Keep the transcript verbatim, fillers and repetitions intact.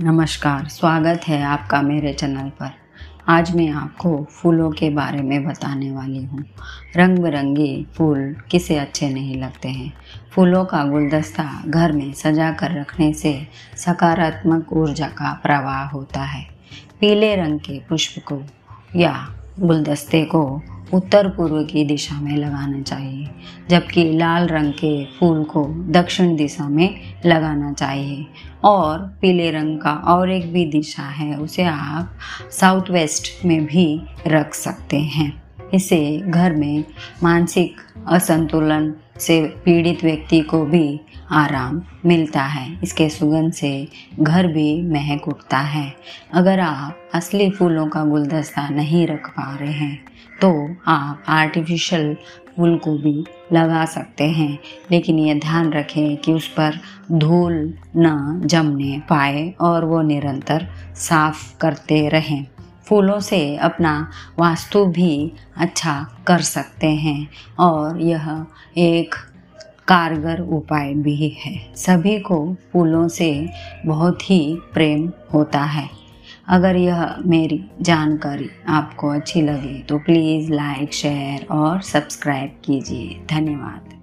नमस्कार, स्वागत है आपका मेरे चैनल पर। आज मैं आपको फूलों के बारे में बताने वाली हूँ। रंग बिरंगे फूल किसे अच्छे नहीं लगते हैं। फूलों का गुलदस्ता घर में सजा कर रखने से सकारात्मक ऊर्जा का प्रवाह होता है। पीले रंग के पुष्प को या गुलदस्ते को उत्तर पूर्व की दिशा में लगाना चाहिए, जबकि लाल रंग के फूल को दक्षिण दिशा में लगाना चाहिए। और पीले रंग का और एक भी दिशा है, उसे आप साउथ वेस्ट में भी रख सकते हैं। इससे घर में मानसिक असंतुलन से पीड़ित व्यक्ति को भी आराम मिलता है। इसके सुगंध से घर भी महक उठता है। अगर आप असली फूलों का गुलदस्ता नहीं रख पा रहे हैं तो आप आर्टिफिशियल फूल को भी लगा सकते हैं, लेकिन ये ध्यान रखें कि उस पर धूल न जमने पाए और वो निरंतर साफ करते रहें। फूलों से अपना वास्तु भी अच्छा कर सकते हैं और यह एक कारगर उपाय भी है। सभी को फूलों से बहुत ही प्रेम होता है। अगर यह मेरी जानकारी आपको अच्छी लगे तो प्लीज़ लाइक, शेयर और सब्सक्राइब कीजिए। धन्यवाद।